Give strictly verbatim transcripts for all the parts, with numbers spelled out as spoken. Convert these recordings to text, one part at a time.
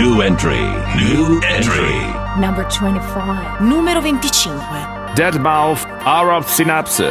New entry. New entry. Number twenty-five. Numero venticinque. Deadmau5, Arab Synapse.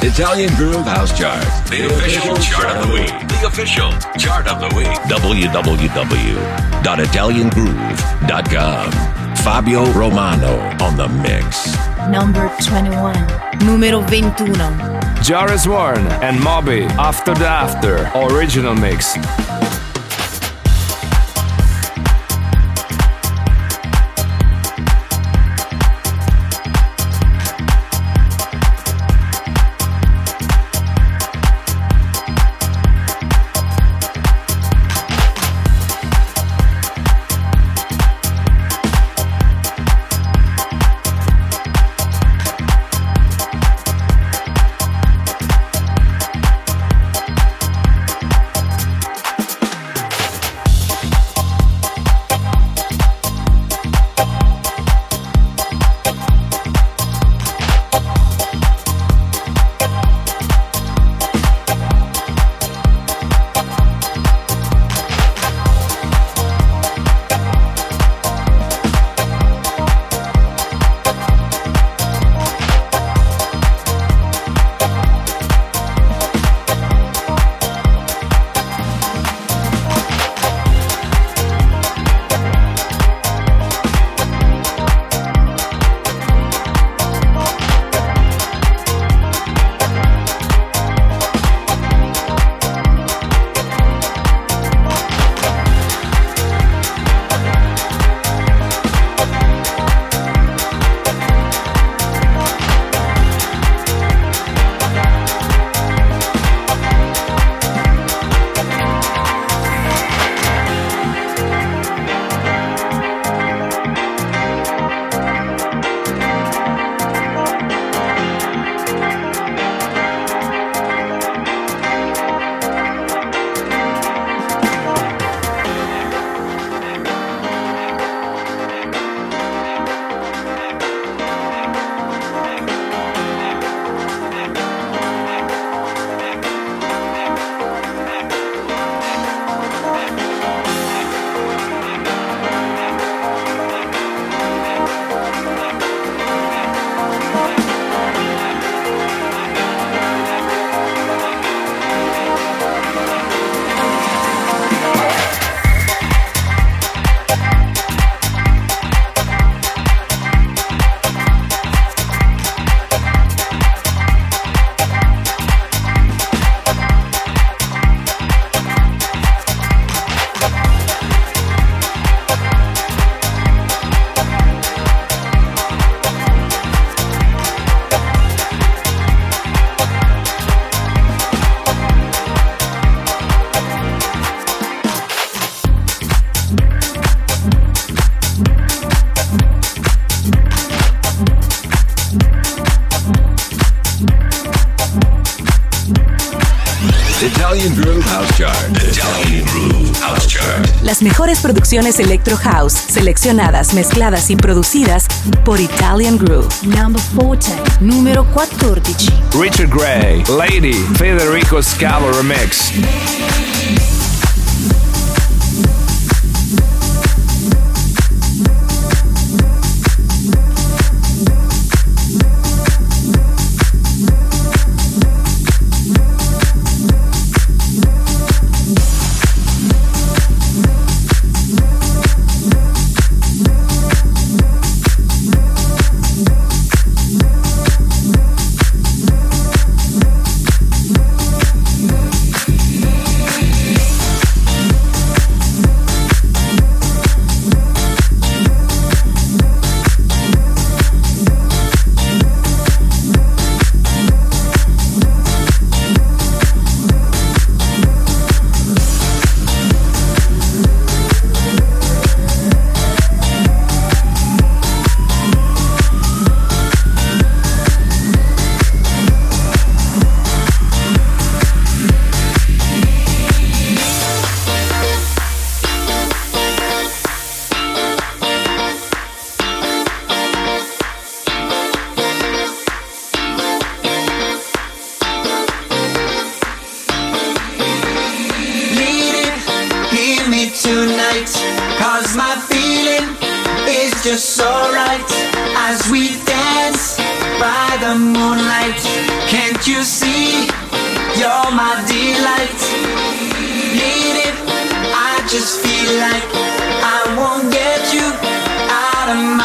Italian Groove House Chart. The official chart of the week. The official chart of the week. w w w dot italian groove dot com. Fabio Romano on the mix. Number twenty-one. Numero ventuno. Jaris Warren and Moby, After the After, original mix. Las mejores producciones Electro House, seleccionadas, mezcladas y producidas por Italian Groove. Number fourteen. Numero quattordici. Richard Gray, Lady, Federico Scavo remix. Just feel like I won't get you out of my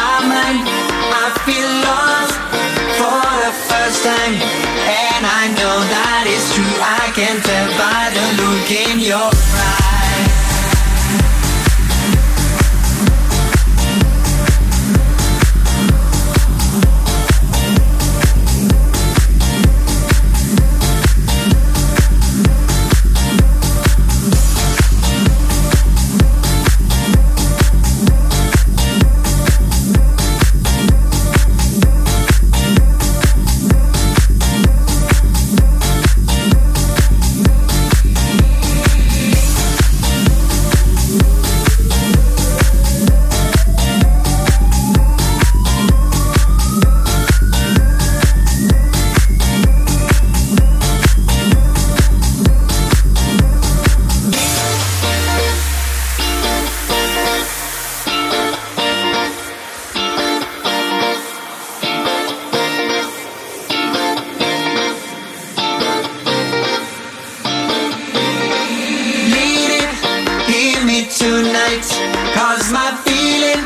right, cause my feeling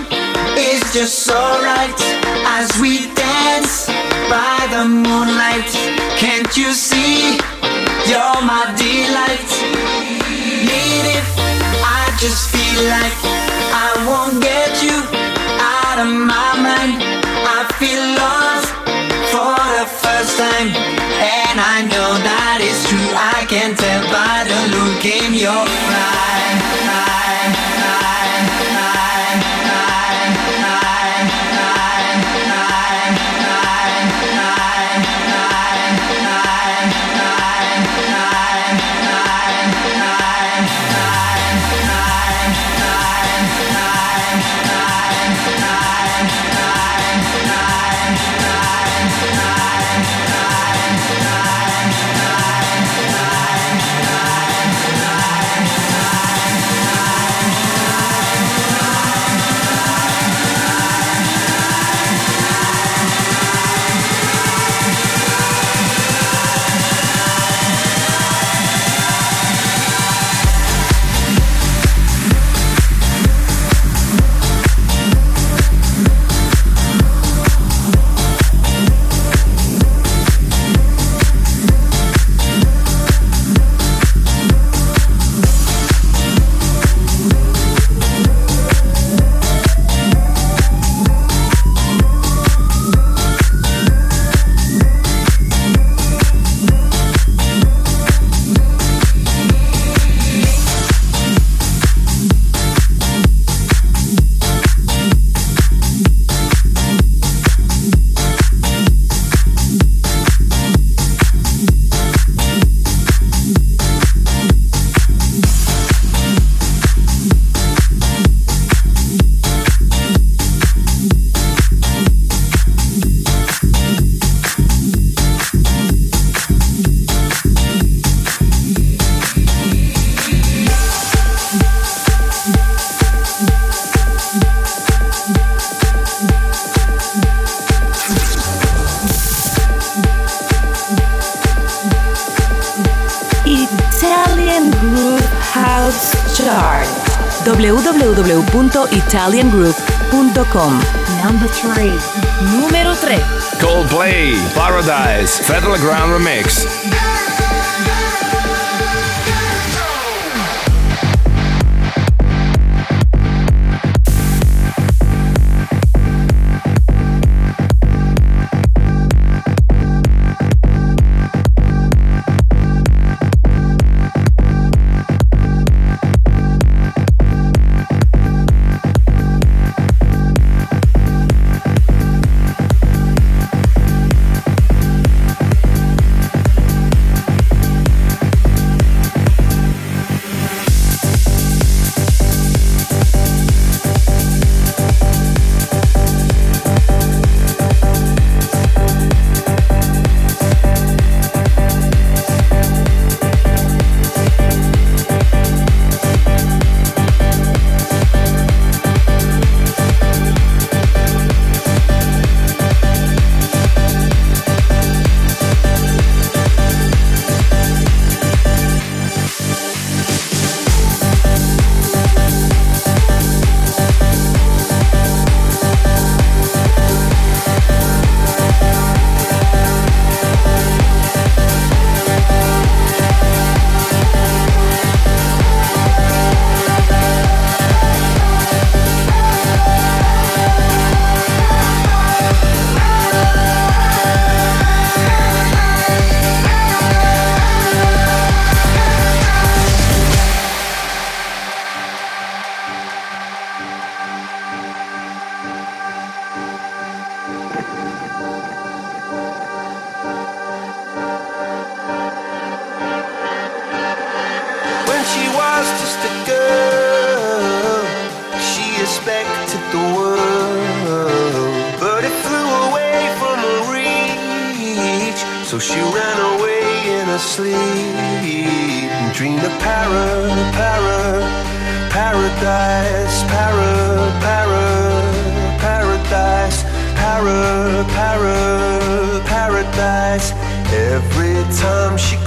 is just so right. As we dance by the moonlight, can't you see, you're my delight. Need it, I just feel like I won't get you out of my mind. I feel love for the first time, and I know that it's true. I can tell by the look in your eye. Italian group punto com. Number three. Numero tre. Coldplay, Paradise, Federal Ground Remix.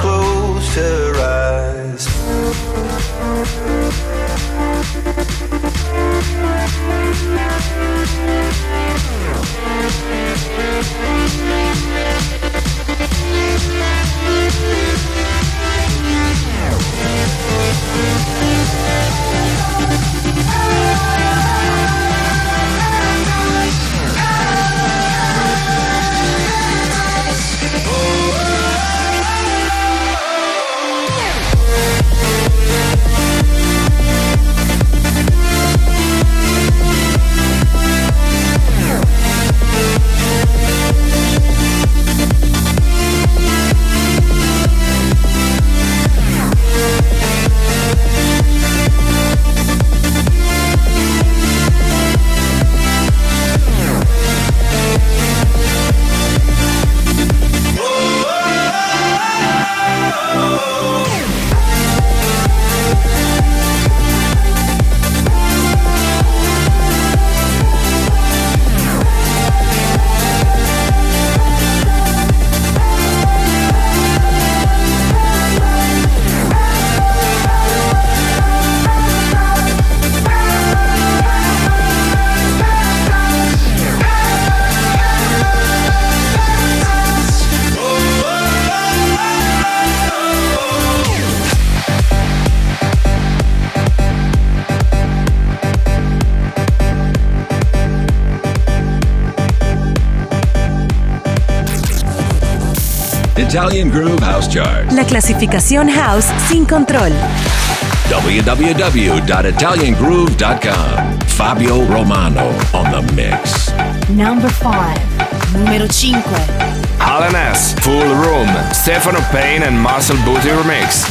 Closed her eyes. Italian Groove House Chart. La clasificación House sin control. w w w dot italian groove dot com. Fabio Romano on the mix. Number five. Numero cinque. L and S Full Room. Stefano Payne and Marcel Buti remix.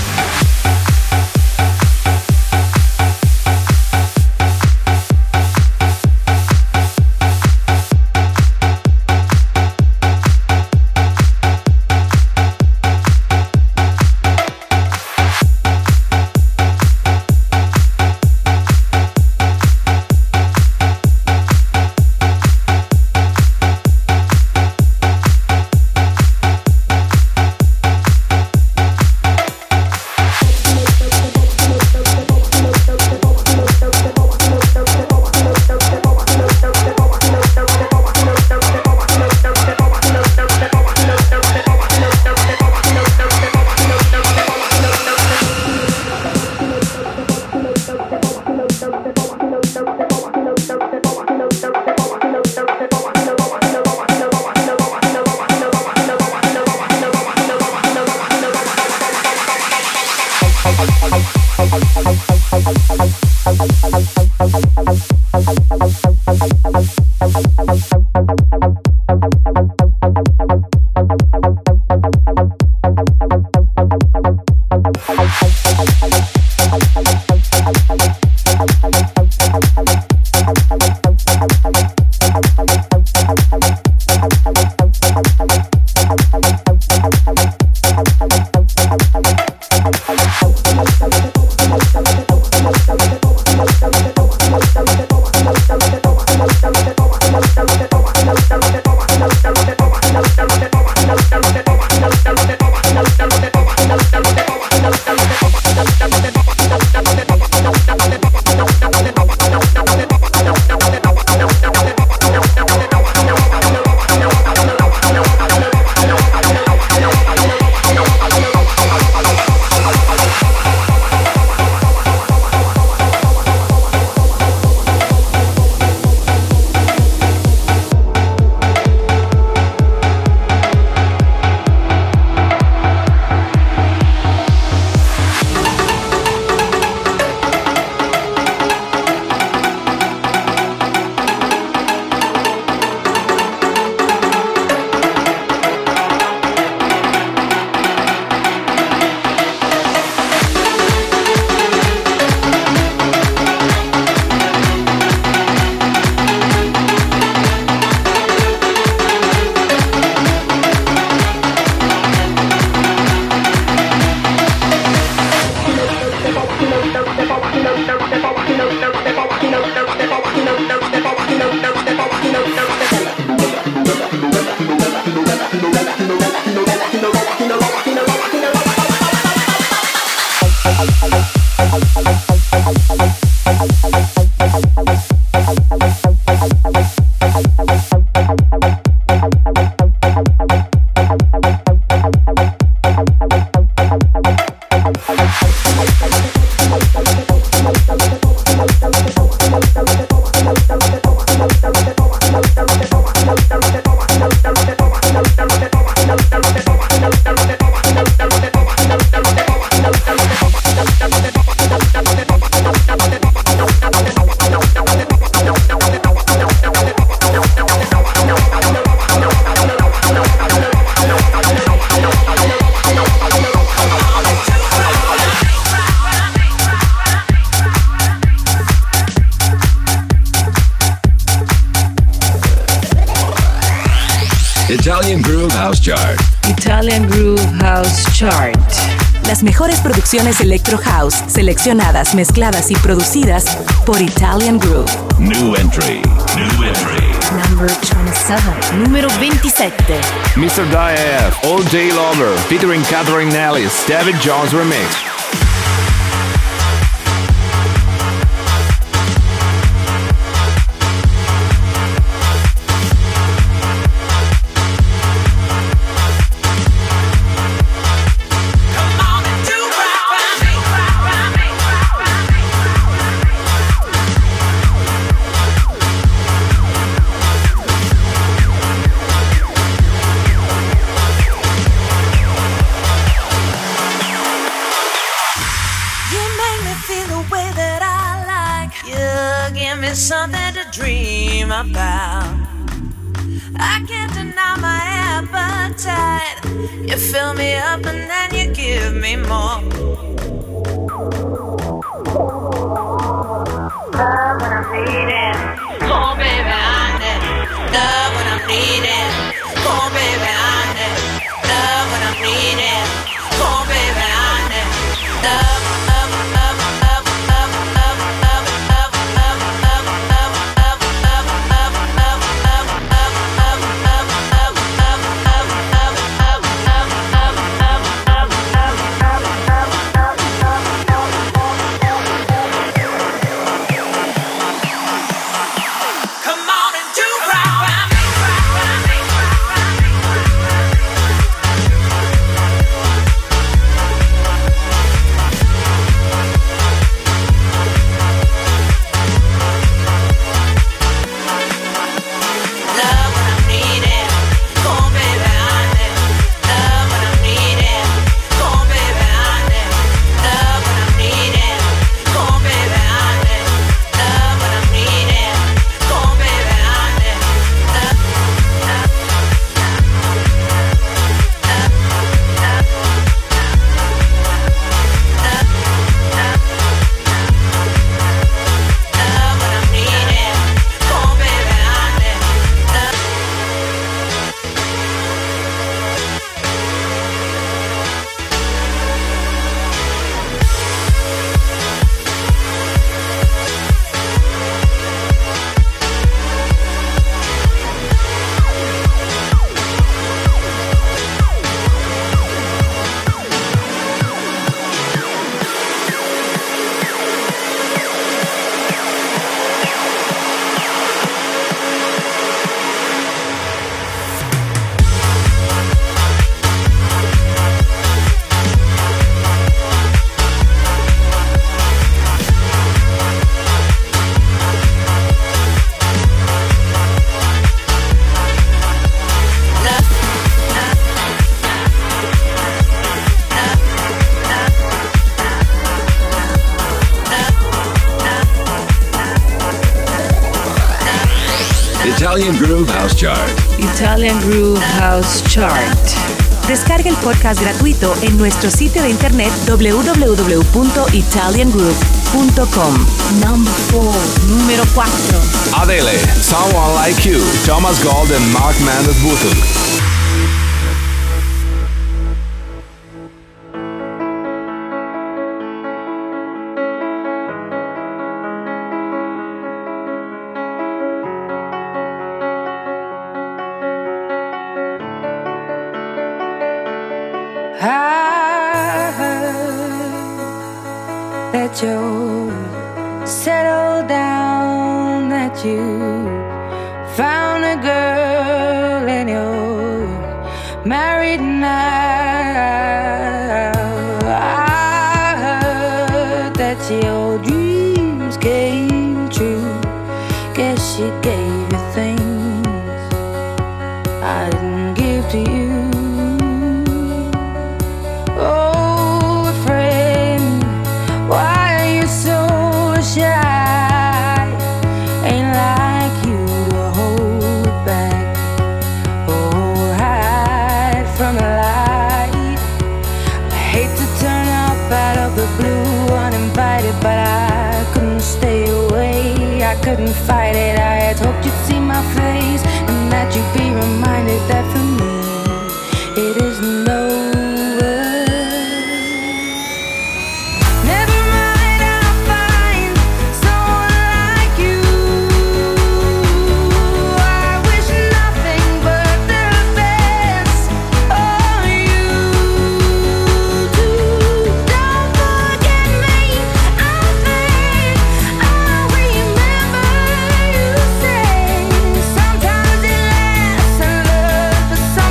Italian Groove House Chart. Italian Groove House Chart. Las mejores producciones electro house seleccionadas, mezcladas y producidas por Italian Groove. New entry. New entry. Number twenty-seven. Número veintisiete. mister Dyeff, All Day Lover, featuring Catherine Nellis, David Jones remix. to dream about. I can't deny my appetite. You fill me up and then you give me more. Love when I'm needed. Oh baby, I need love when I'm needed. Oh baby, I need love when I'm needed. Oh baby, I need love. Love, love, love, love, love, love, love, love, love, love, love, love, love, love, love, love, love, love, love, love, love, love, love, love, love, love, love, love. Come on and do rock, rock, rock, rock, love when I'm needed. Oh baby, I need love when I'm needed. Oh baby, I need love when I'm needed. Oh baby, I need love when I'm needed. Oh baby, I need love, love, love, love, love, love, love. Love when I'm needed. Oh baby, I need love. Italian Groove House Chart. Italian Groove House Chart. Descarga el podcast gratuito en nuestro sitio de internet w w w punto italian groove punto com. Number four. Número cuatro. Adele, Someone Like You, Thomas Gold and Mark Mandel Buti. I heard that you settled down, that you found a girl and you're married now. I heard that your dreams came true. Guess she gave you things I didn't give to you. Couldn't fight it, I had hoped you'd see my face and that you'd be reminded that for me it isn't over. Never mind, I'll find someone like you. I wish nothing but the best on you. Don't forget me, I think I'll remember. You say sometimes it lasts, and love for some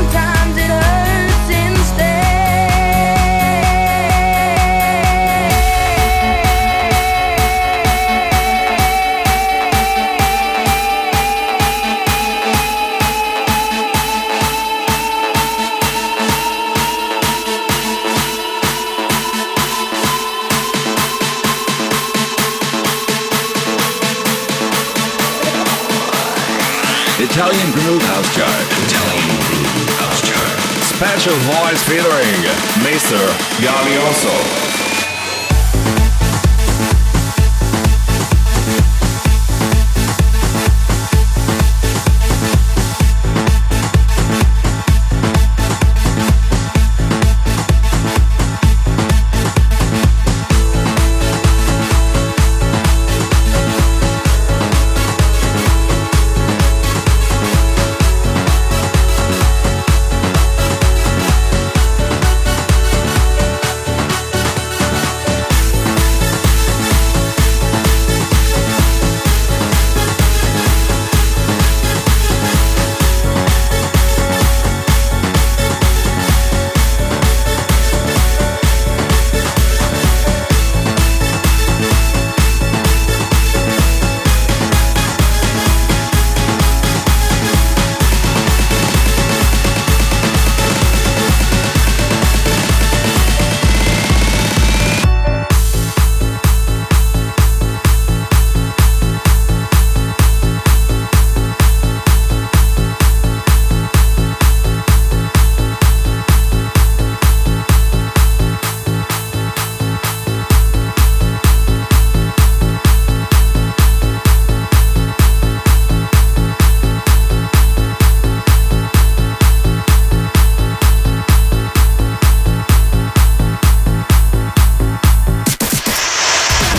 Italian Groove House Chart. Italian Groove House Chart. Special voice featuring Mister Gaglioso.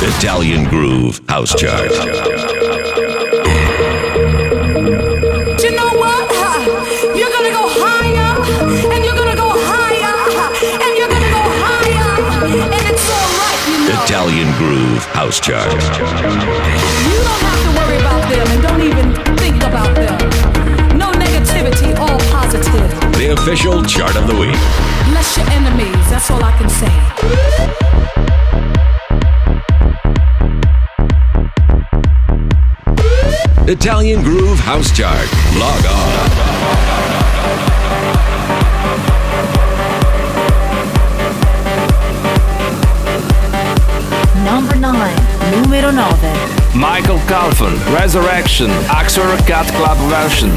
Italian Groove House Chart. You know what? You're gonna go higher, and you're gonna go higher, and you're gonna go higher, and it's alright, you know. Italian Groove House Chart. You don't have to worry about them, and don't even think about them. No negativity, all positive. The official chart of the week. Bless your enemies, that's all I can say. Italian Groove House Chart. Log on. Number nine. Numero nove. Michael Karlson. Resurrection. Axor Cat Club version.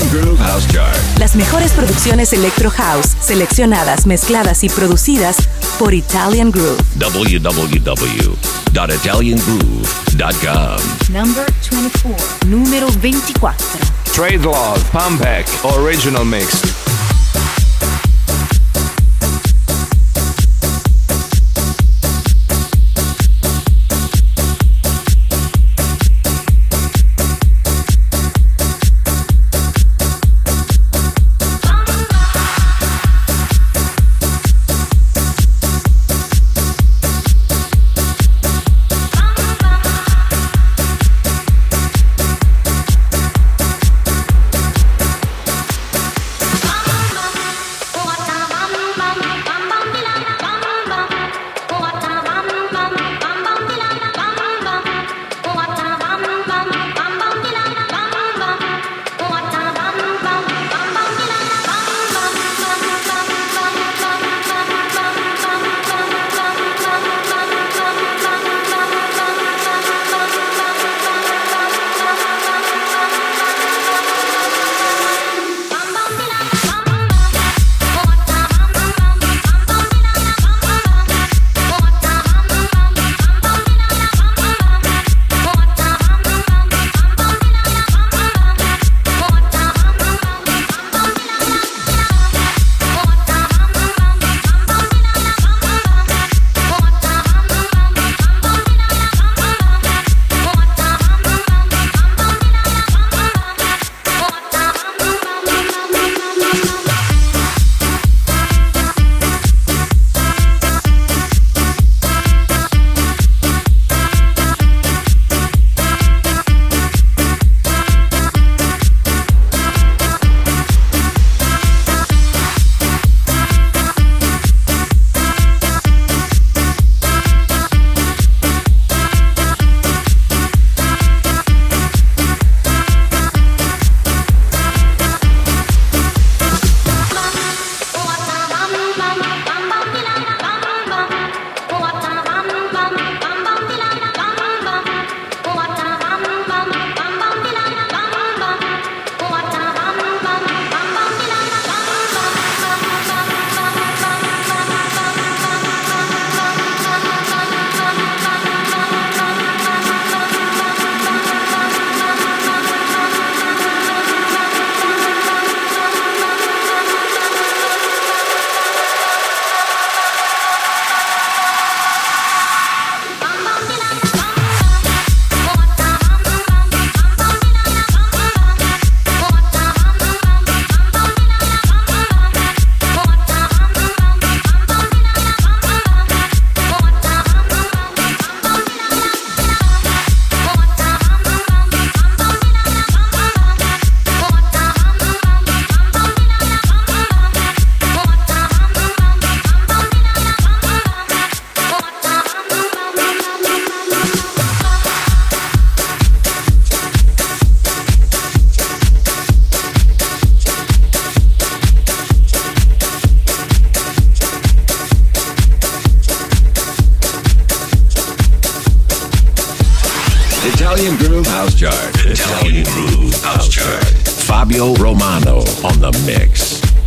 Latin Groove House Chart. Las mejores producciones Electro House, seleccionadas, mezcladas y producidas por Italian Groove. w w w dot italian groove dot com. Number twenty-four. Número veinticuatro. Trade Log, Pumpek, Original Mix.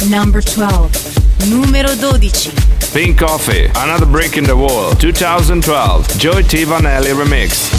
Number twelve. Numero dodici. Pink Coffee, Another Brick in the Wall, twenty twelve, Joey T. Vanelli Remix.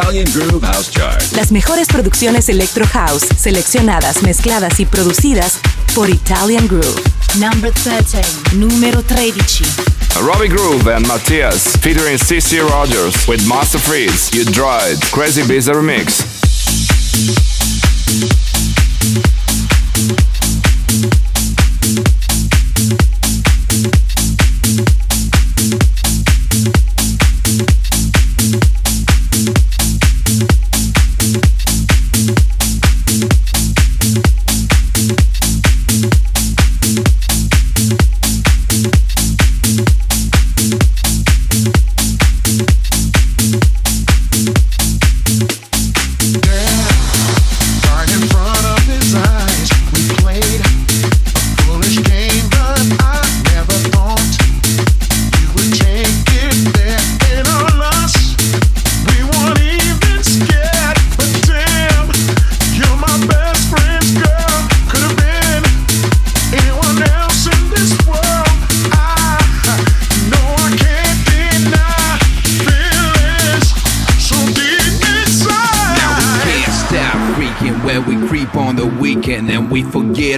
Italian Groove House Chart. Las mejores producciones Electro House, seleccionadas, mezcladas y producidas por Italian Groove. Number thirteen, número tredici. Robbie Groove and Matias featuring C C. Rogers with Master Freeze, You Dried, Crazy Ibiza Remix.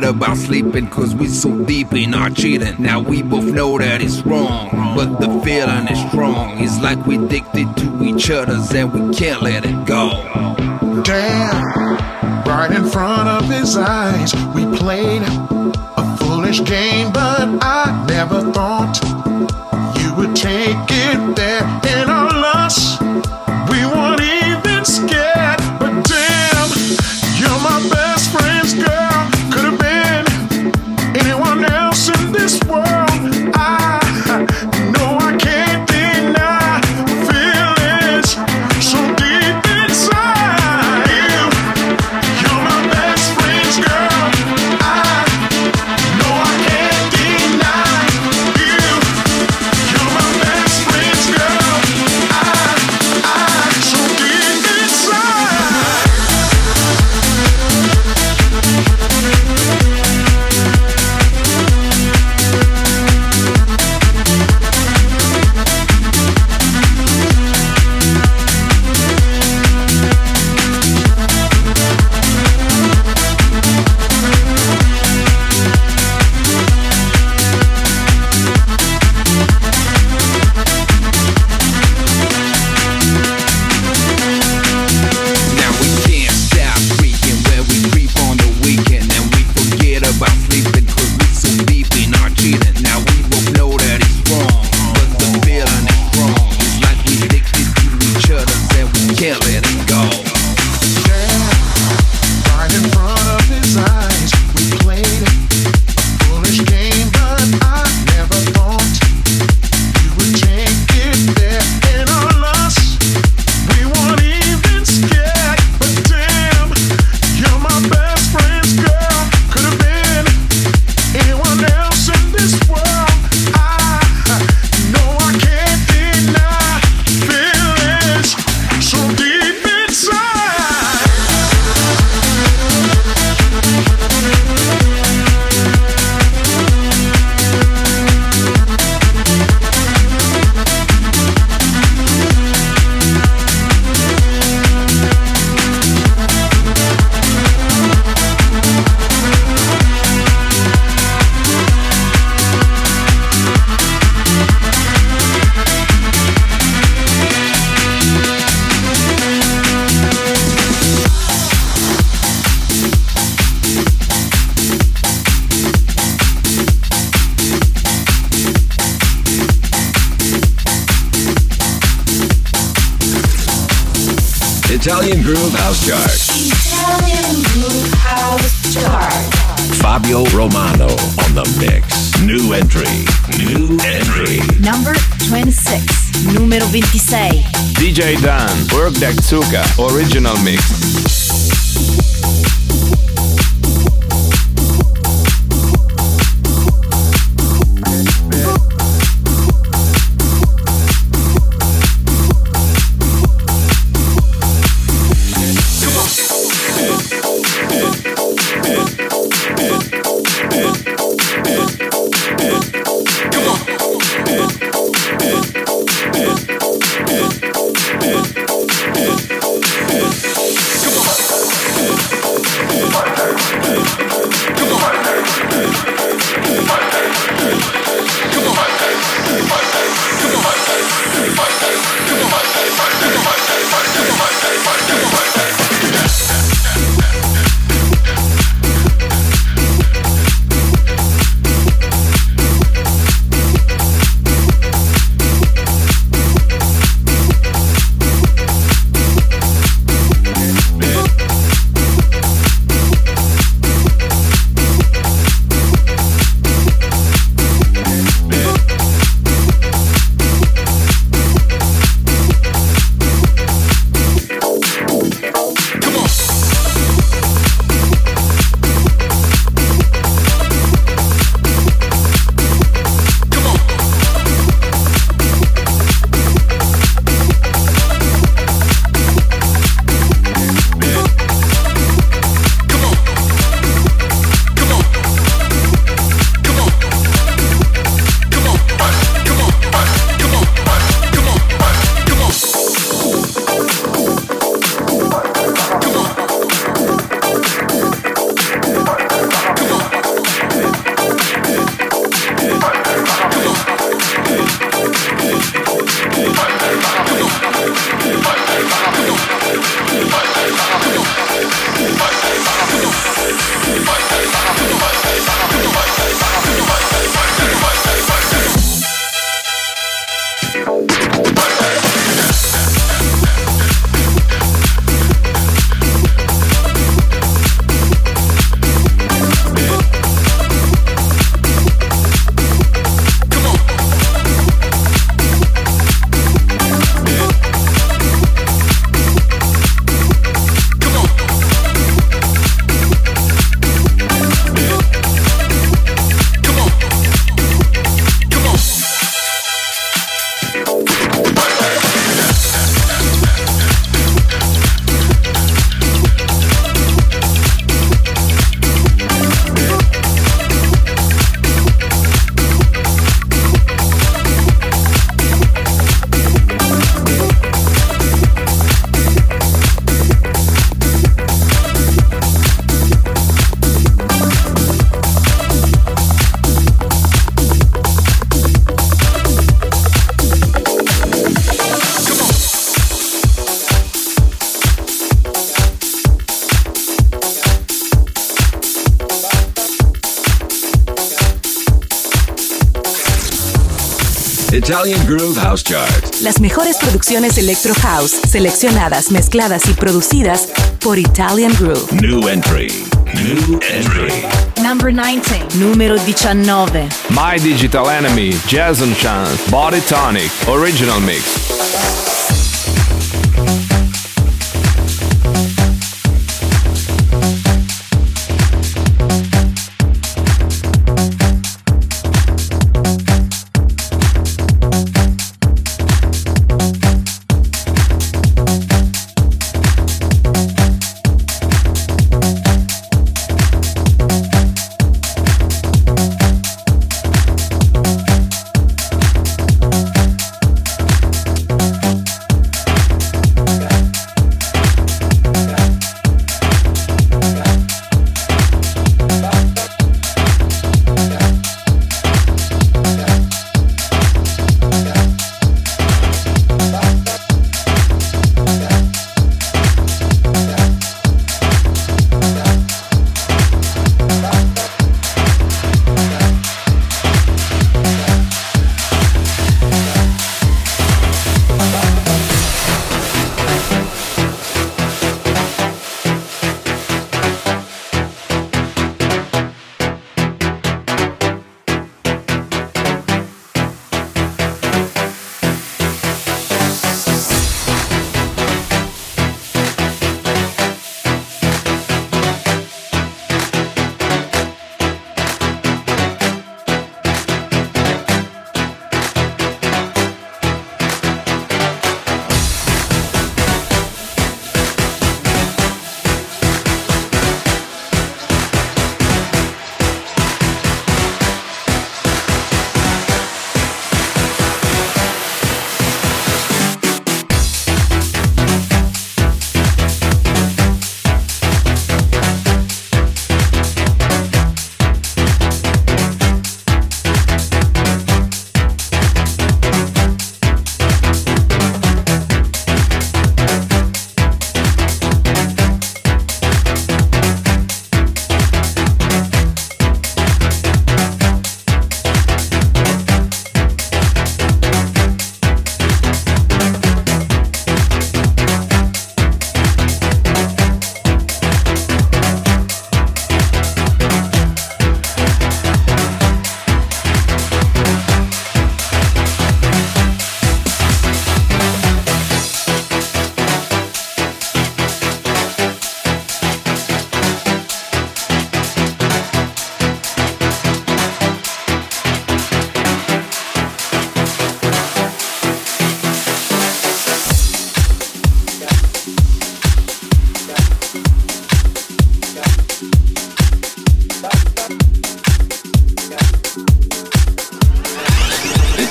About sleeping cause we so deep in our cheating. Now we both know that it's wrong, but the feeling is strong. It's like we addicted to each other's and we can't let it go. Damn, right in front of his eyes, we played a foolish game, but I never thought you would take it there. In our lust, we weren't even scared, but damn, you're my best friend's girl. Italian Groove House Chart. Italian Groove House Chart. Fabio Romano on the mix. New entry. New entry. Number twenty-six. Numero ventisei. D J Dan, Work That Zuka, original mix. Come on. Italian Groove House Chart. Las mejores producciones Electro House, seleccionadas, mezcladas y producidas por Italian Groove. New entry. New entry. Number nineteen. Numero nineteen. My Digital Enemy, Jason Chan, Body Tonic, Original Mix.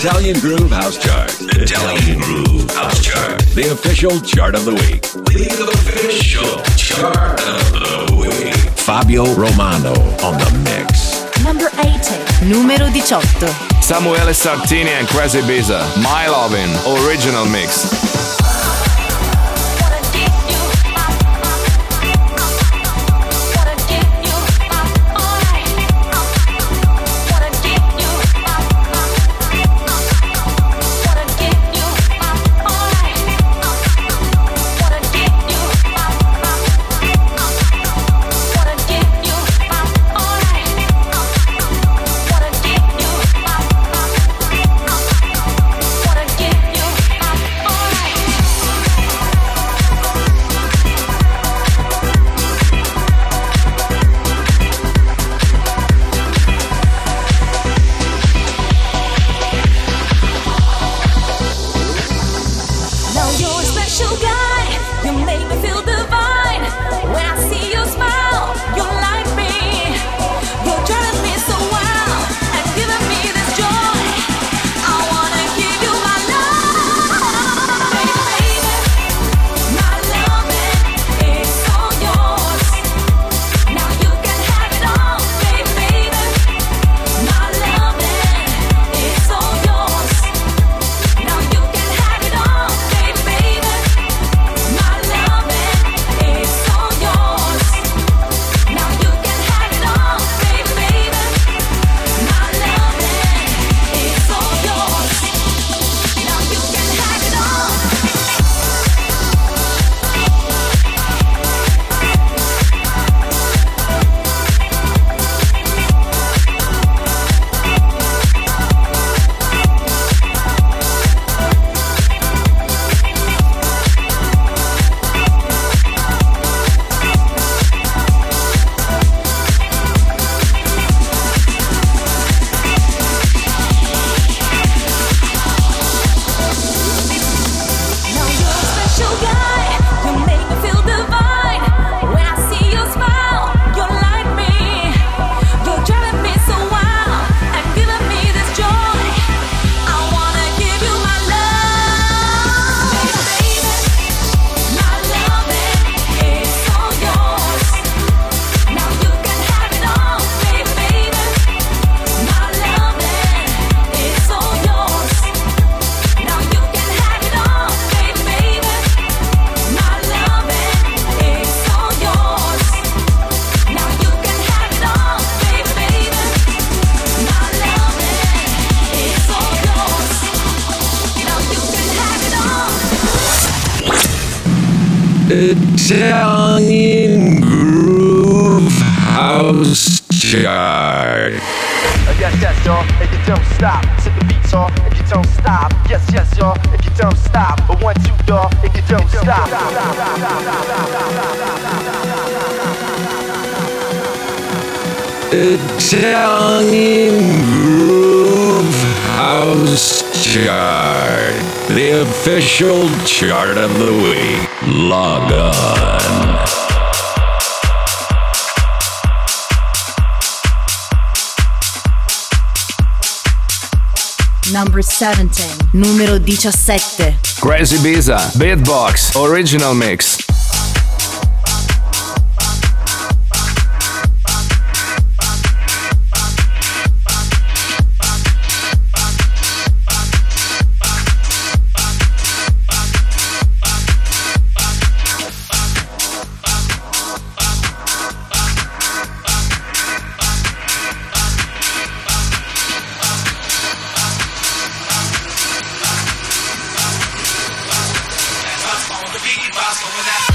Italian Groove House Chart. Italian Groove House Chart. The official chart of the week. The official chart of the week. Fabio Romano on the mix. Number eighteen. Numero eighteen. Samuele Sartini and Crazy Ibiza. My Lovin'. Original mix. Italian Groove House Chart. Yes, yes, y'all, if you don't stop, to the beats, y'all, if you don't stop. Yes, yes, y'all, if you don't stop. But one, two, y'all, if you don't stop. Italian Groove House Chart. The official chart of the week. Log on. Number seventeen. Numero diciassette. Crazy Ibiza, Beatbox, Original Mix. With that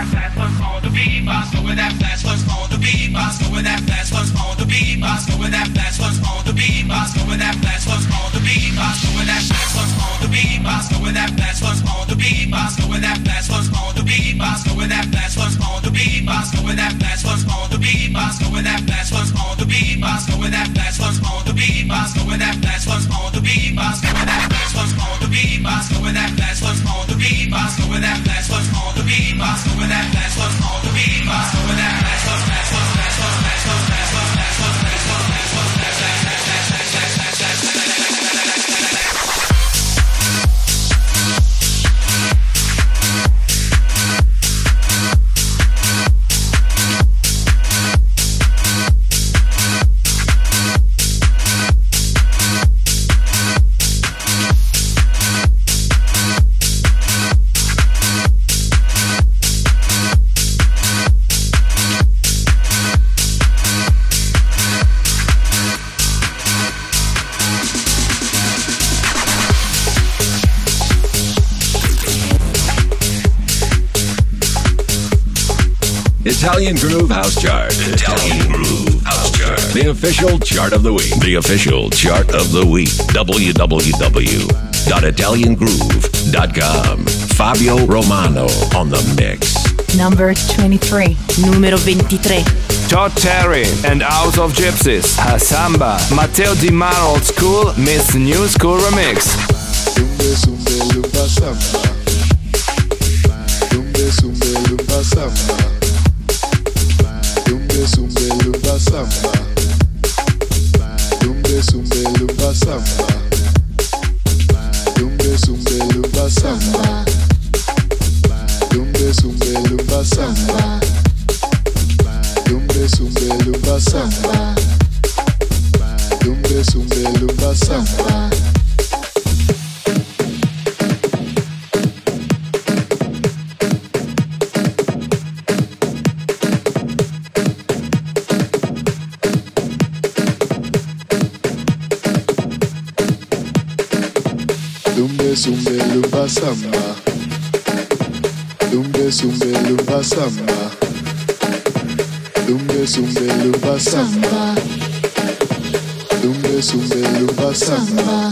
that flat foot on the beatbox, go with that flat foot on the beatbox, go with that flat foot on the beatbox, go with that flat foot on the beatbox, go with that flat foot on the beatbox, go with that flat foot on the beatbox, go with that flat foot on the beatbox, go with that flat foot on the beatbox, go with that flat foot on the beatbox, go with that flat foot on the beatbox, go with that flat foot on the beatbox, go with that flat foot on the beatbox, go with that flat foot on the beatbox, go with that flat foot on the beatbox, go with that flat foot on the beatbox, go with that flat foot on the beatbox, go with that flat foot on the beatbox, go with that flat foot, flat foot, flat foot, flat foot, flat foot, flat foot, flat foot, flat foot, flat foot, flat foot, flat foot, flat foot. Italian Groove House Chart. Italian Groove House Chart. The official chart of the week. The official chart of the week. w w w dot italian groove dot com. Fabio Romano on the mix. Number twenty-three. Numero ventitré. Todd Terry and House of Gypsies. Hasamba. Matteo Di Maro Old School meets New School Remix. Sumbe lumba samba, dumbe sumbe lumba samba, dumbe sumbe lumba samba, dumbe sumbe lumba samba, dumbe sumbe lumba samba, dumbe sumbe lumba samba. Sumbe lumba samba, dumbe sumbe lumba samba, dumbe sumbe lumba samba, dumbe sumbe lumba samba.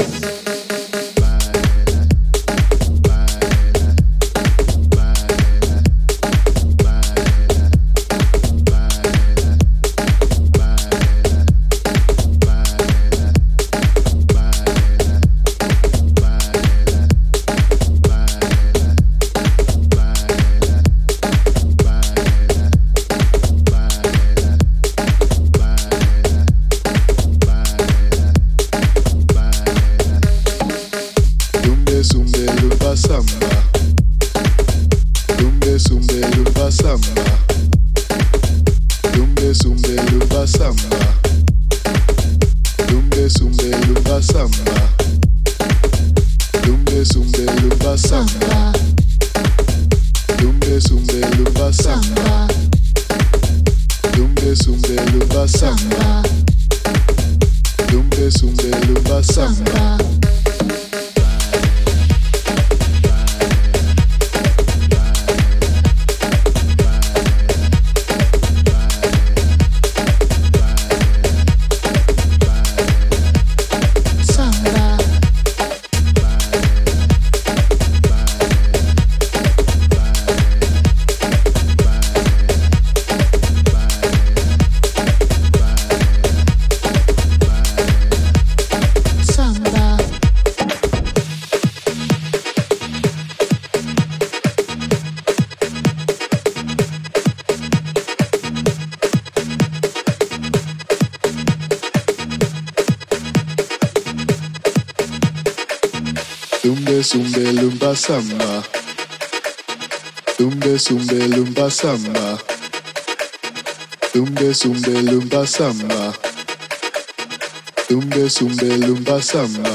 Samba, dumbe sumbe lumba samba, dumbe sumbe lumba samba, dumbe sumbe lumba samba.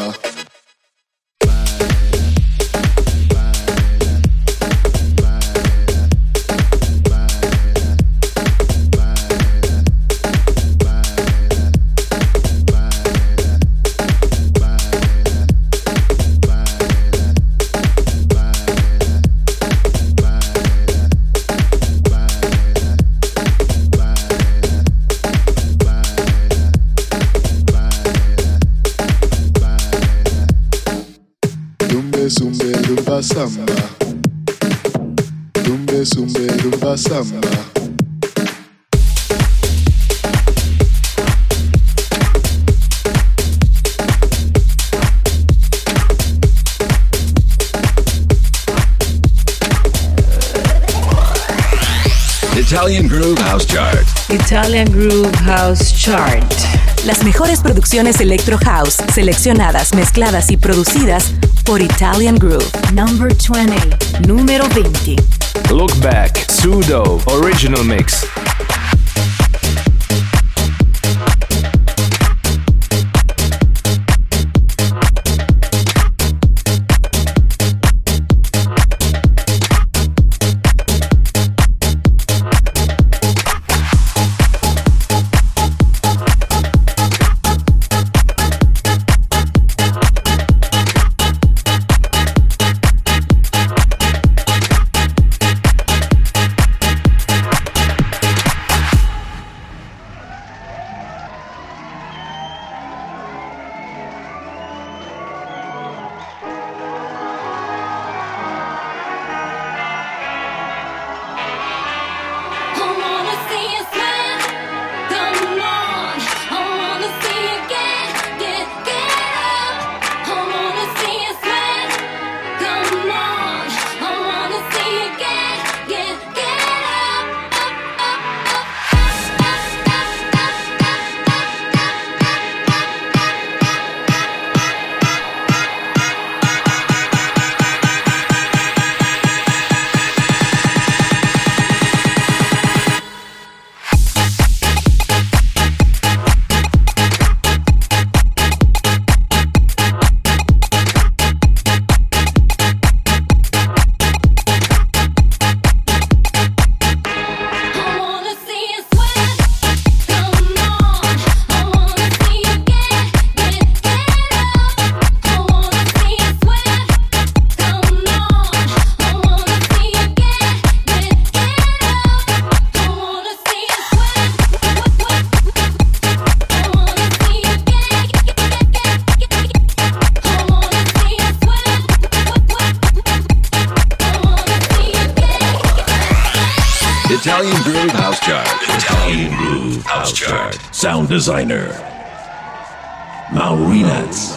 samba, dumbe sumbe dumba samba. Italian Groove House Chart. Italian Groove House Chart. Las mejores producciones Electro House, seleccionadas, mezcladas y producidas por Italian Groove. Number twenty. Número veinte. Look Back, Pseudo, Original Mix. Italian Groove House Chart. Italian Groove House Chart. Sound designer Maurinats.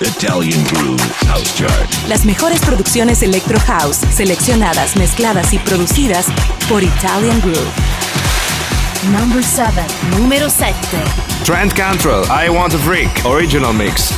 Italian Groove House Chart. Las mejores producciones Electro House, seleccionadas, mezcladas y producidas por Italian Groove. Number seven. Número siete. Trent Cantrell, I Want a Freak, Original Mix.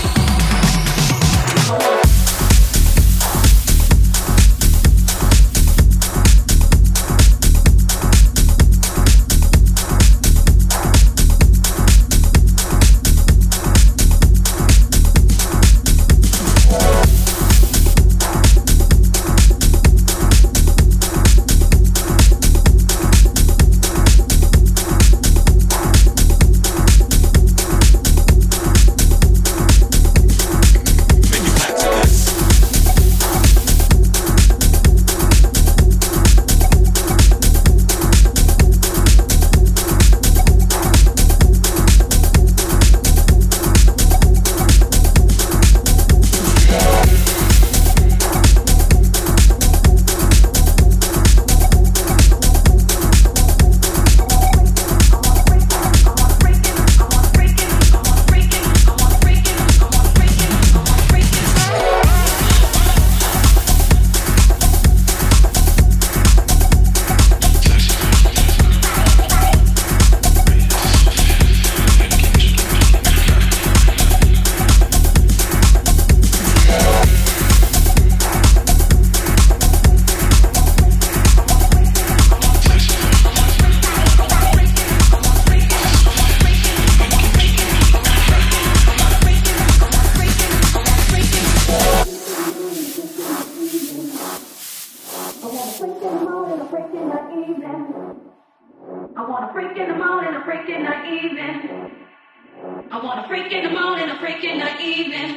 want a freak in the morning, a freak in the evening.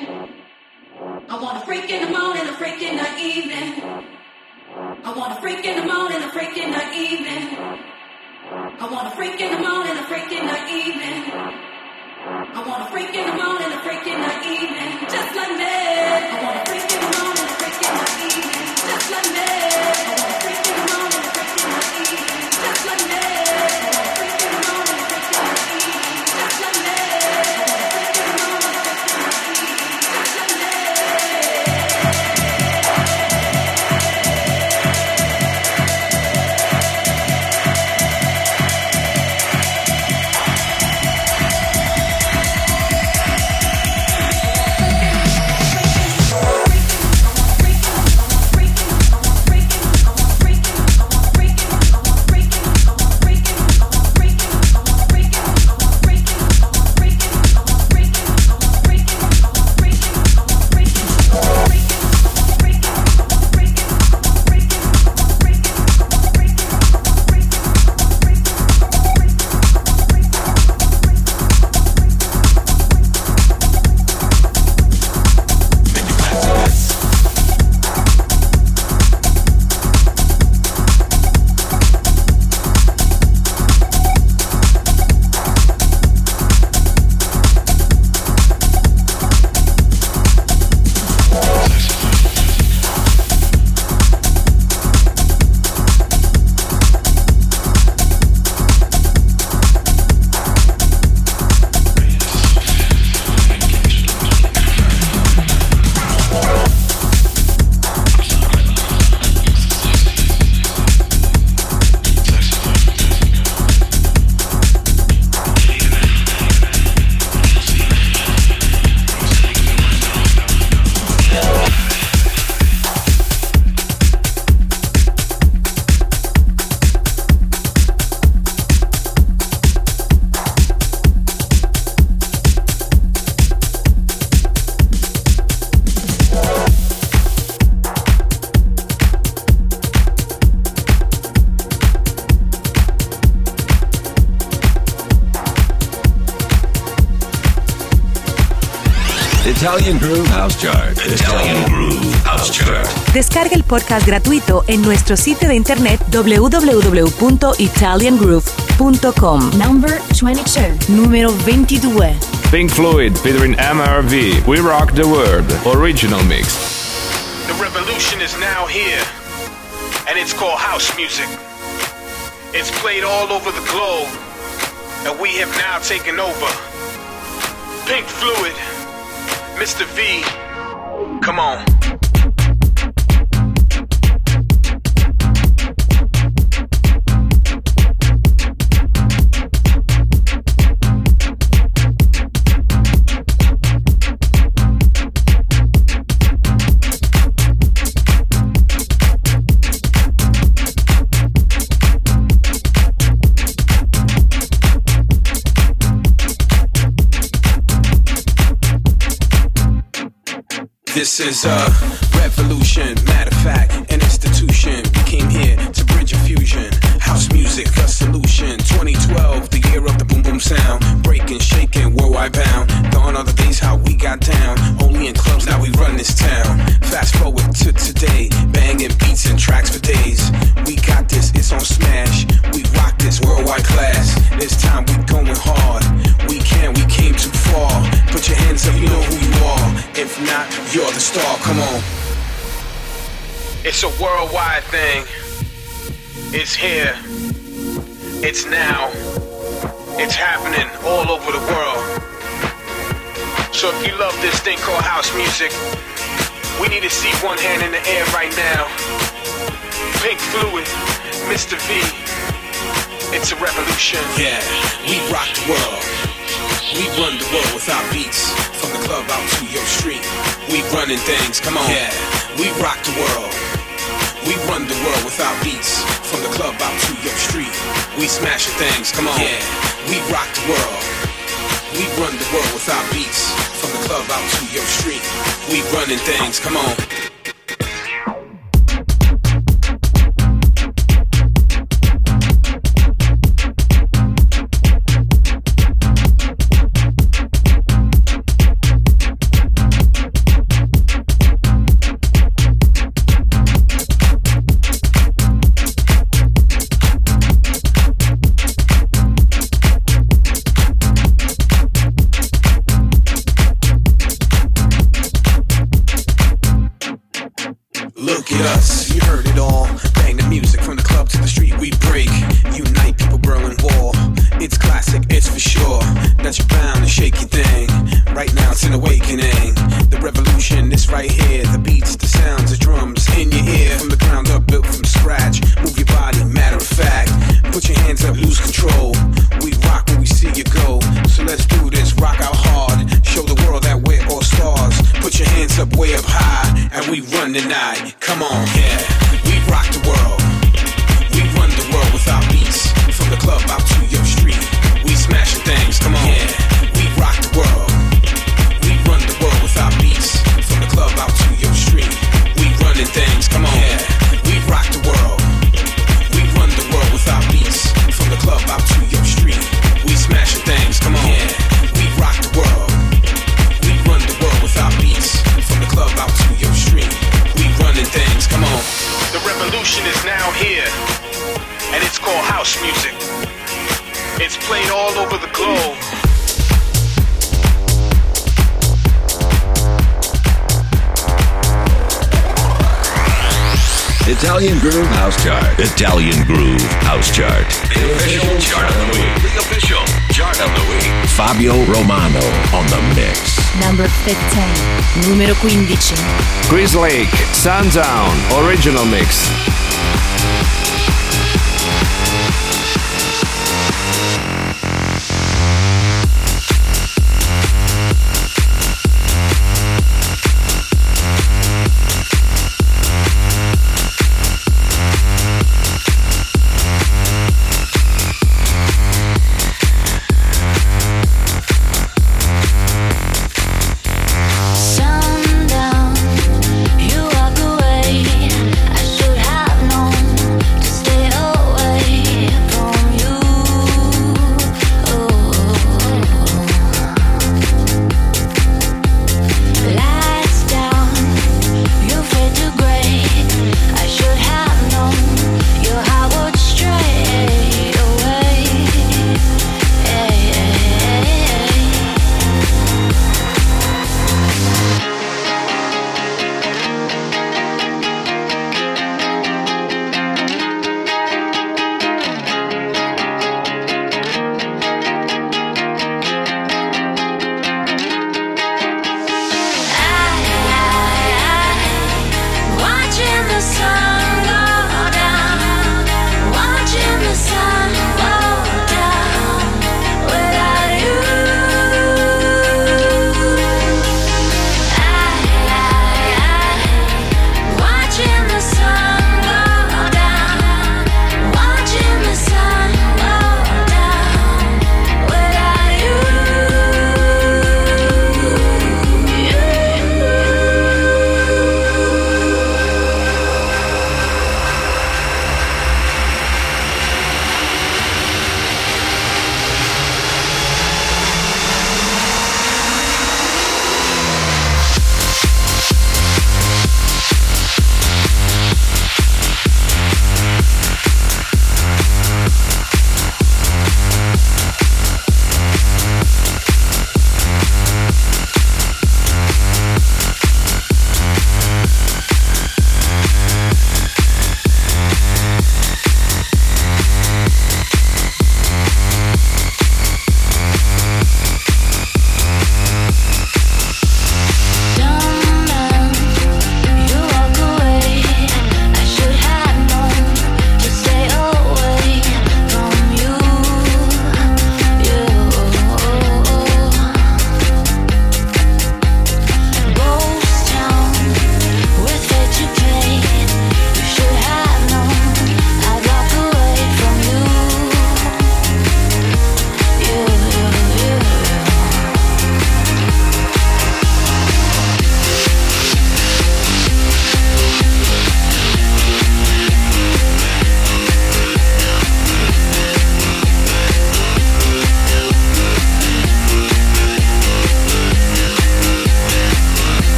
I want a freak in the morning, a freak in the evening. I want a freak in the morning, a freak in the evening. I want a freak in the morning, a freak in the evening. I want a freak in the morning, a freak in the evening. Just like me. I want a freak in the morning, a freak in the evening. Just like me. I want a freak in the morning, a freak in the evening. Just like me. I want a freak in the morning, a freak in the evening. Just like me. Italian Groove House Chart. Italian Groove House Chart. Descarga el podcast gratuito en nuestro sitio de internet w w w dot italian groove dot com. Number twenty-two. Número veintidós. Pink Fluid featuring M R V. We Rock the World. Original mix. The revolution is now here, and it's called house music. It's played all over the globe, and we have now taken over. Pink Fluid. Mister V, come on. This is a revolution, matter of fact, an institution. We came here to bridge a fusion. House music, a solution. twenty twelve, the year of the boom boom sound. Breaking, shaking, worldwide bound. Gone are the days how we got down. Only in clubs, now we run this town. Fast forward to today, banging beats and tracks for days. We got this, it's on smash. We rock this worldwide class. This time we going hard. We can, we came too far. Put your hands up, you know who you are. If not, you're the star, come on. It's a worldwide thing. It's here. It's now. It's happening all over the world. So if you love this thing called house music, we need to see one hand in the air right now. Pink Fluid, Mister V. It's a revolution. Yeah, we rock the world. We run the world with our beats. From the club out to your street, we running things, come on. Yeah, we rock the world. We run the world with our beats. From the club out to your street, we smashing things, come on. Yeah, we rock the world. We run the world with our beats. From the club out to your street, we running things, come on. us. You heard it all. Bang the music from the club to the street we break. Unite people, Berlin Wall. It's classic, it's for sure. That you're bound to shake your thing. Right now it's an awakening. The revolution is right here. The beats, the sounds, the drums in your ear. From the ground up, built from scratch. Move your body, matter of fact. Put your hands up, lose control. We rock when we see you go. So let's do this, rock out hard. Show the world that we're all stars. Put your hands up, way up high. And we run the night, come on, yeah. We rock the world. We run the world with our beats. From the club out to your street. We smashing things, come on, yeah. We rock the world. We run the world with our beats. From the club out to your street. We running things, come on, yeah. We rock the world. We run the world with our beats. From the club out to your street. We smashing things, come on, yeah. We rock the world. We run the world with our beats. From the club out to your street. We running things, come on. The revolution is now here. And it's called house music. It's played all over the globe. Italian Groove House Chart. Italian Groove House Chart. The official chart of the week. The official chart of the week. Fabio Romano on the mix. Number fifteen. Numero quindici. Chris Lake, Sundown, original mix.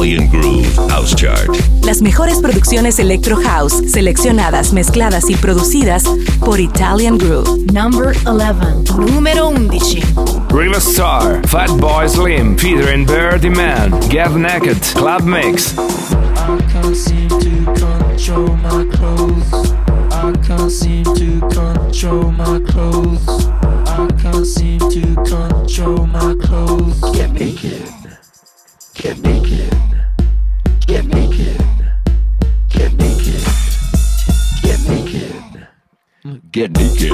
Italian Groove House Chart. Las mejores producciones Electro House, seleccionadas, mezcladas y producidas por Italian Groove. Number eleven. Numero undici. Riva Star, Fatboy Slim, featuring Birdie Man, Get Naked, Club Mix. I can't seem to control my clothes. I can't seem to control my clothes. I can't seem to control my clothes. Get naked. Get naked. Get naked. Get naked. Get naked. Get naked.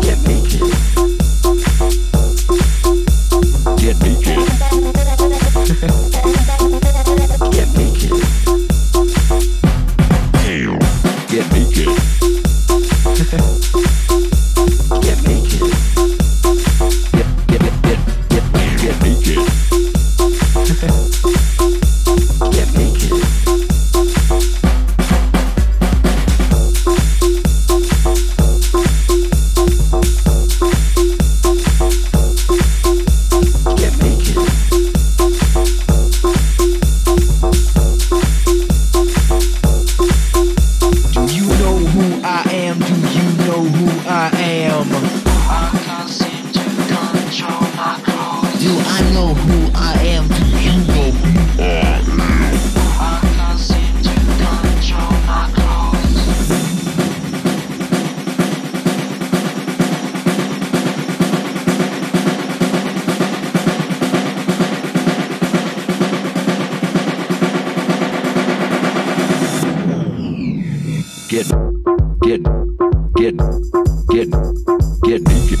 Get naked. Get naked. Get naked. Get naked. Get naked. Get, get, get, get, get, get naked. Get naked.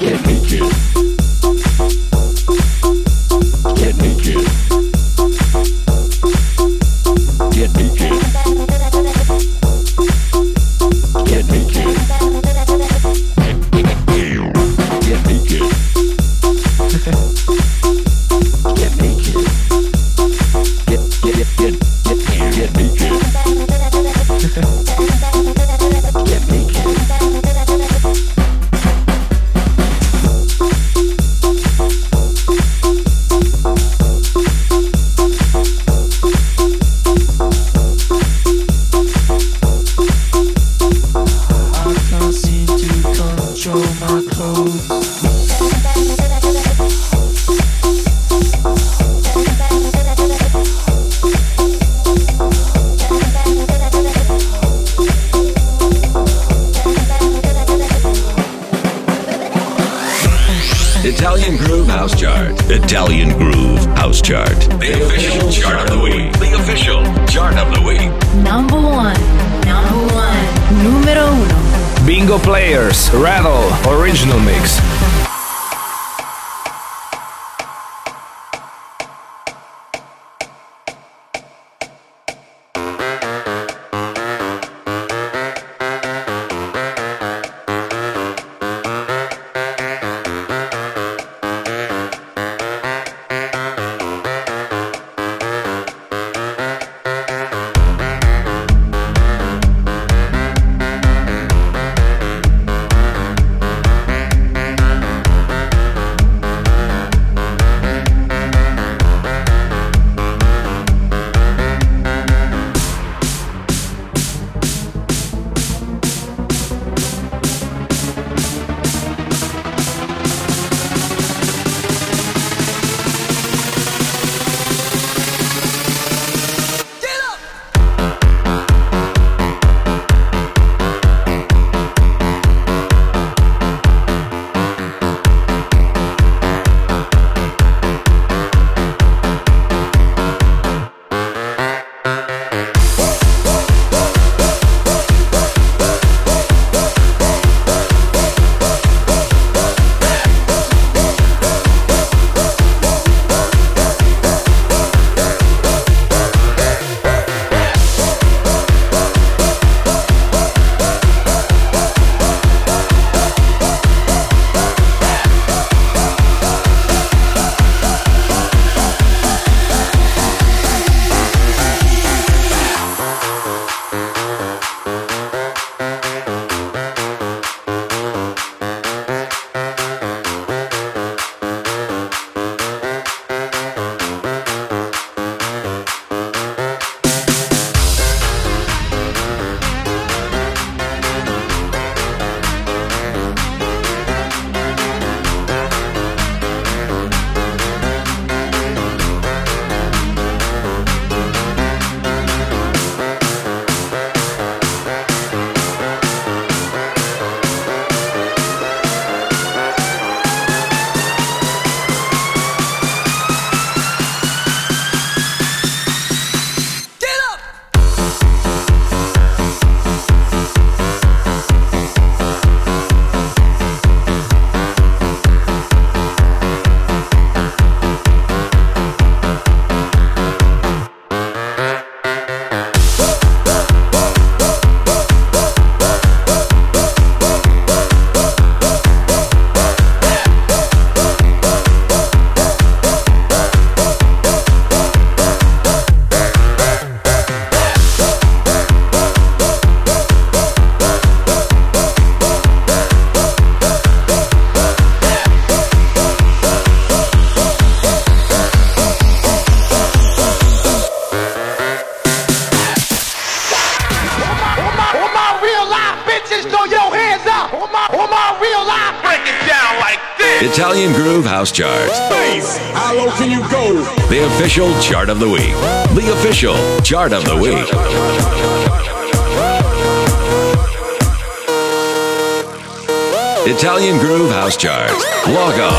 Get naked. Italian Groove House Charts. Space! How low can you go? The official chart of the week. The official chart of the week. Italian Groove House Charts. Log on.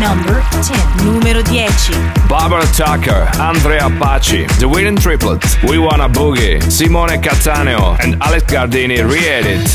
Number ten. Numero dieci. Barbara Tucker, Andrea Paci, The Winning Triplet, We Wanna Boogie, Simone Cattaneo and Alex Gardini re-edit.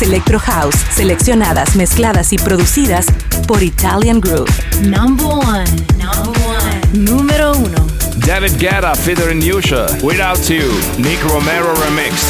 Electro House, seleccionadas, mezcladas y producidas por Italian Groove. Number one, number one. Número uno. David Guetta featuring Usher, Without You, Nick Romero remix.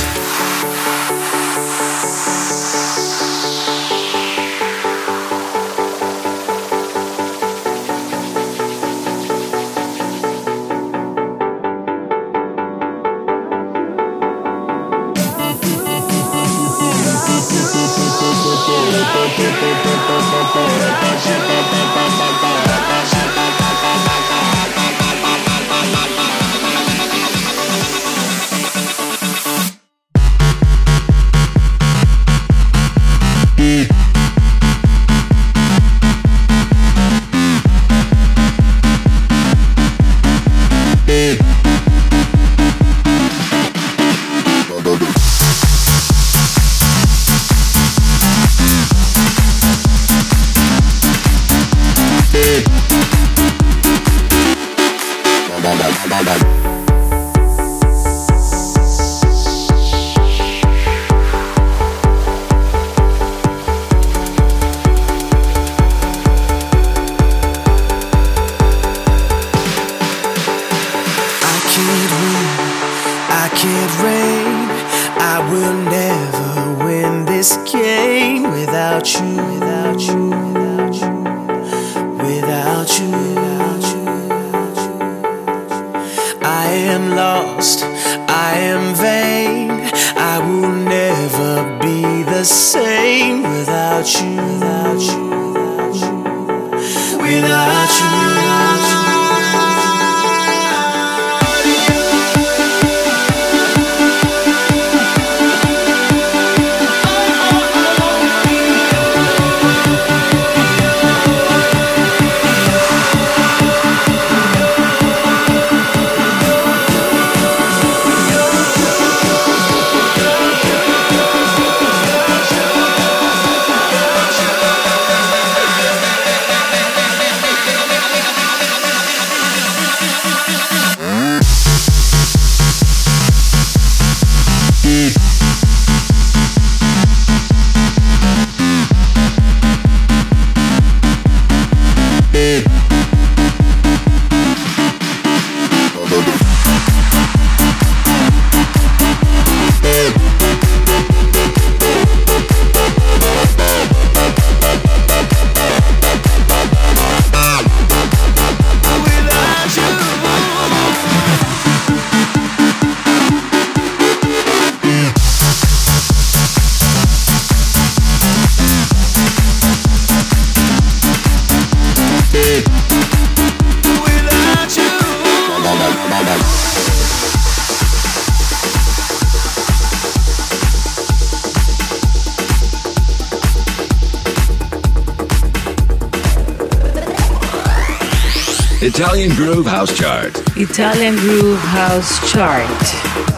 Italian Groove House Chart. Italian Groove House Chart.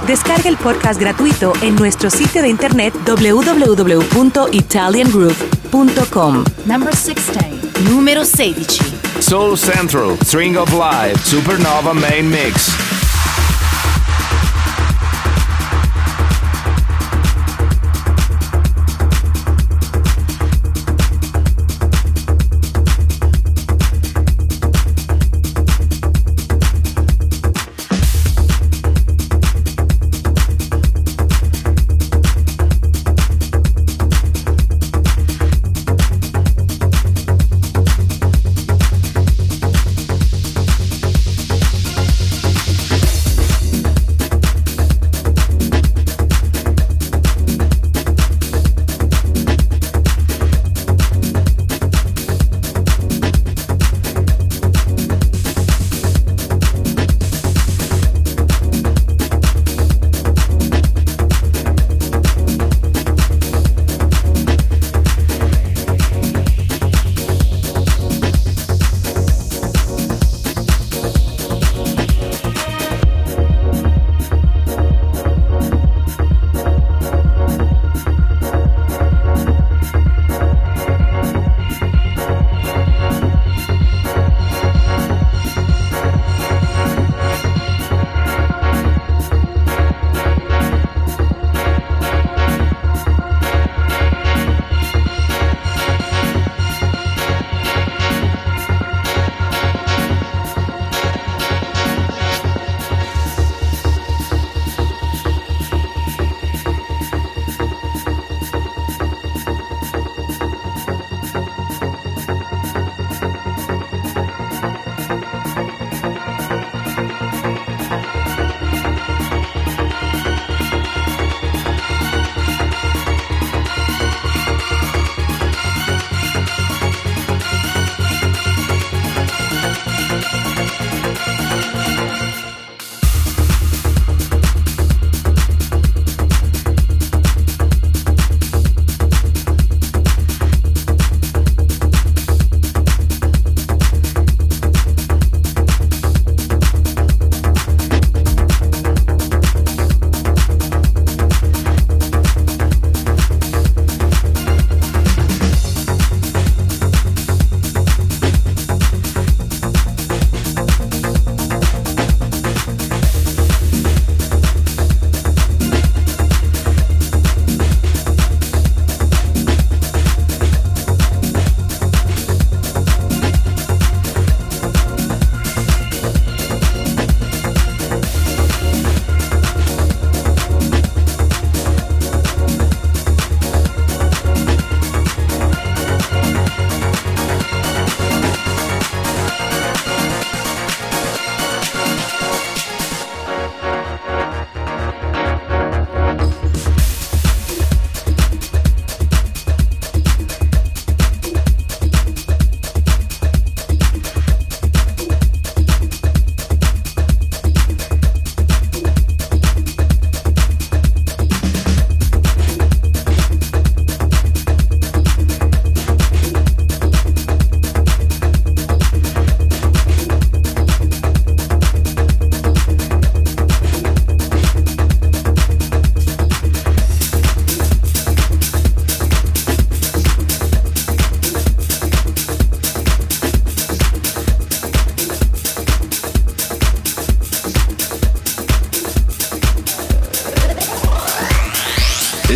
Descarga el podcast gratuito en nuestro sitio de internet w w w punto italian groove punto com. Number sixteen. Numero sedici. Soul Central, String of Life, Supernova Main Mix.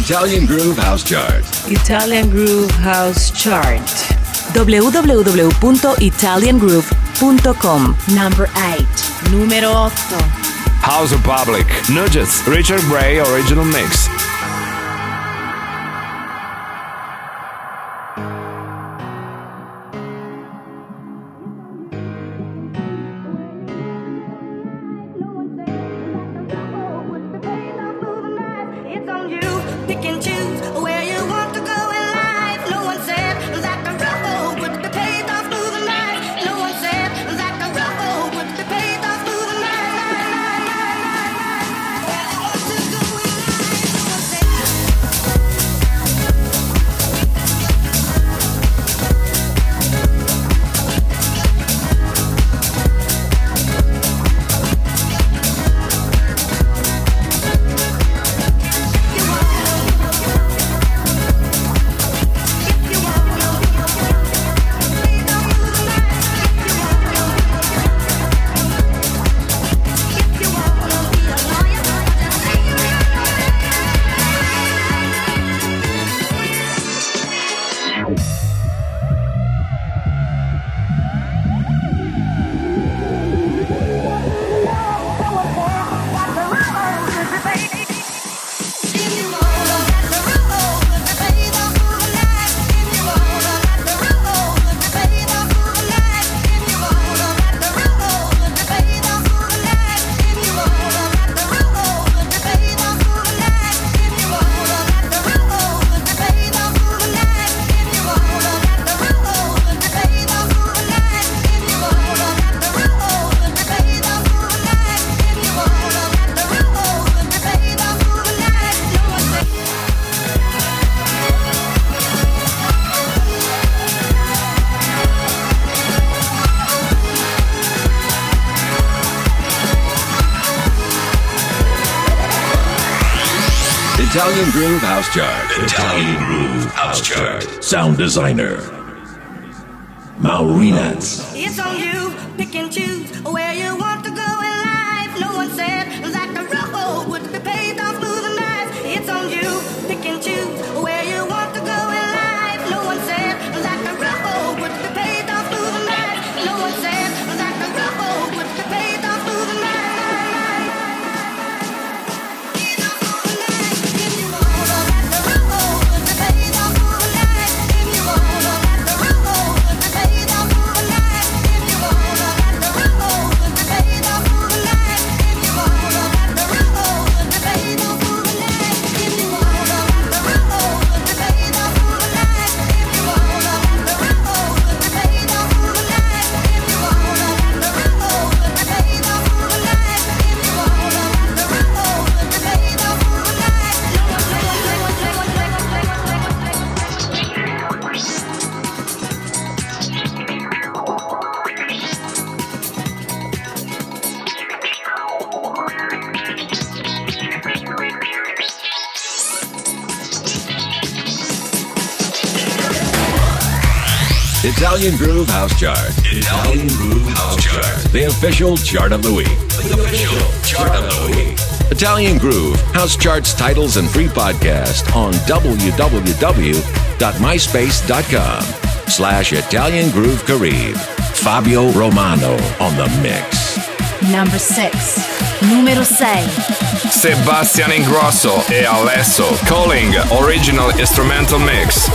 Italian Groove House Chart. Italian Groove House Chart. w w w dot italian groove dot com. Number eight. Numero otto. House of Public. Nugets. Richard Gray Original Mix. Italian Groove House Chart. Italian Groove House Chart. Sound designer Maurinats. It's on you, pick and choose where you want to go in life. No one said that the road would be paved on smooth and nice. It's on you, pick and choose where you want to go in life. No one said that the road would be paved on smooth and nice. No one said that the road would be paved on smooth and nice. Italian Groove House Chart. Italian Groove House Chart. The official chart of the week. The official chart of the week. Italian Groove House Charts, titles, and free podcast on www.myspace.com slash Italian Groove Carib. Fabio Romano on the mix. Number six. Numero sei. Sebastian Ingrosso e Alesso. Calling Original Instrumental Mix.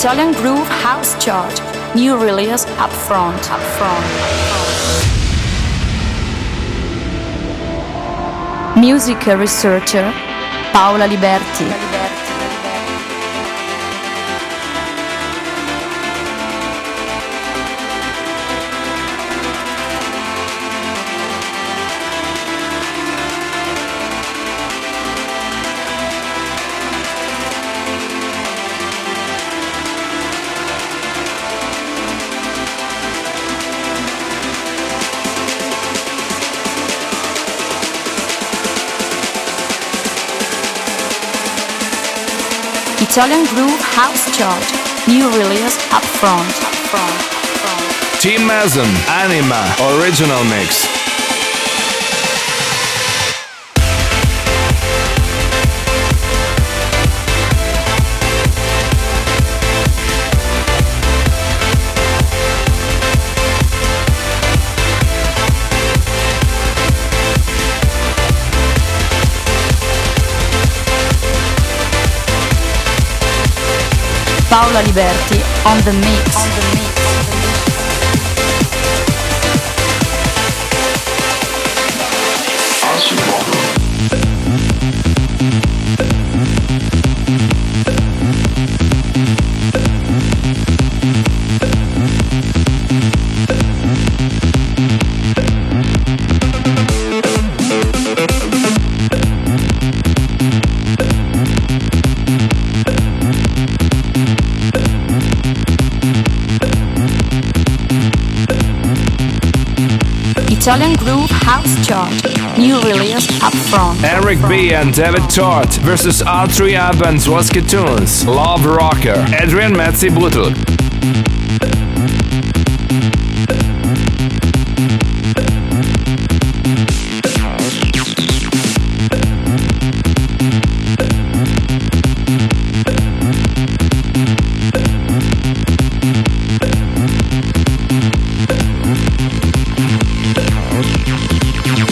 Italian Groove House Chart. New release up front, up front. Music researcher Paola Liberti. Italian Groove House Chart. New release up front. Up front, up front. Team Masm, Anima, original mix. Paola Liberti on the mix. On the mix. Italian Groove House Chart. New release up front. Eric B and David Tort versus R three Ab and Swansky Tunes. Love Rocker. Adrian Metzi Blutel.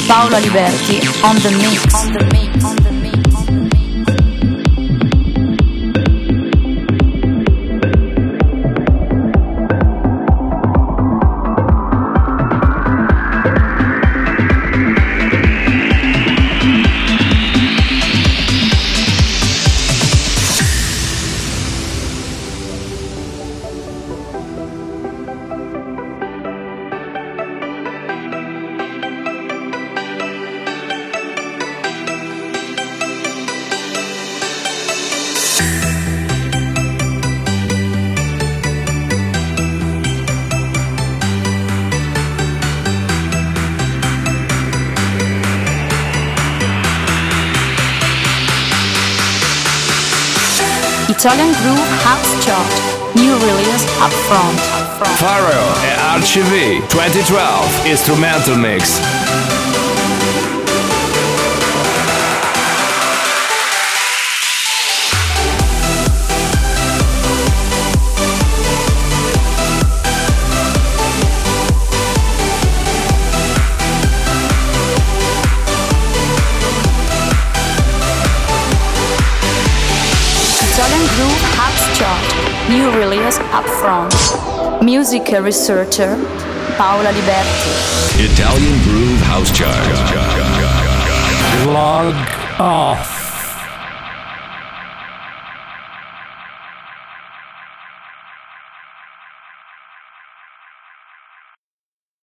Paola Liberti on the mix. On the mix. On the mix. Italian Groove House Chart. New release up front. Faro e R C V twenty twelve Instrumental Mix. New release up front. Music researcher Paola Liberti. Italian Groove House Chart. Log off.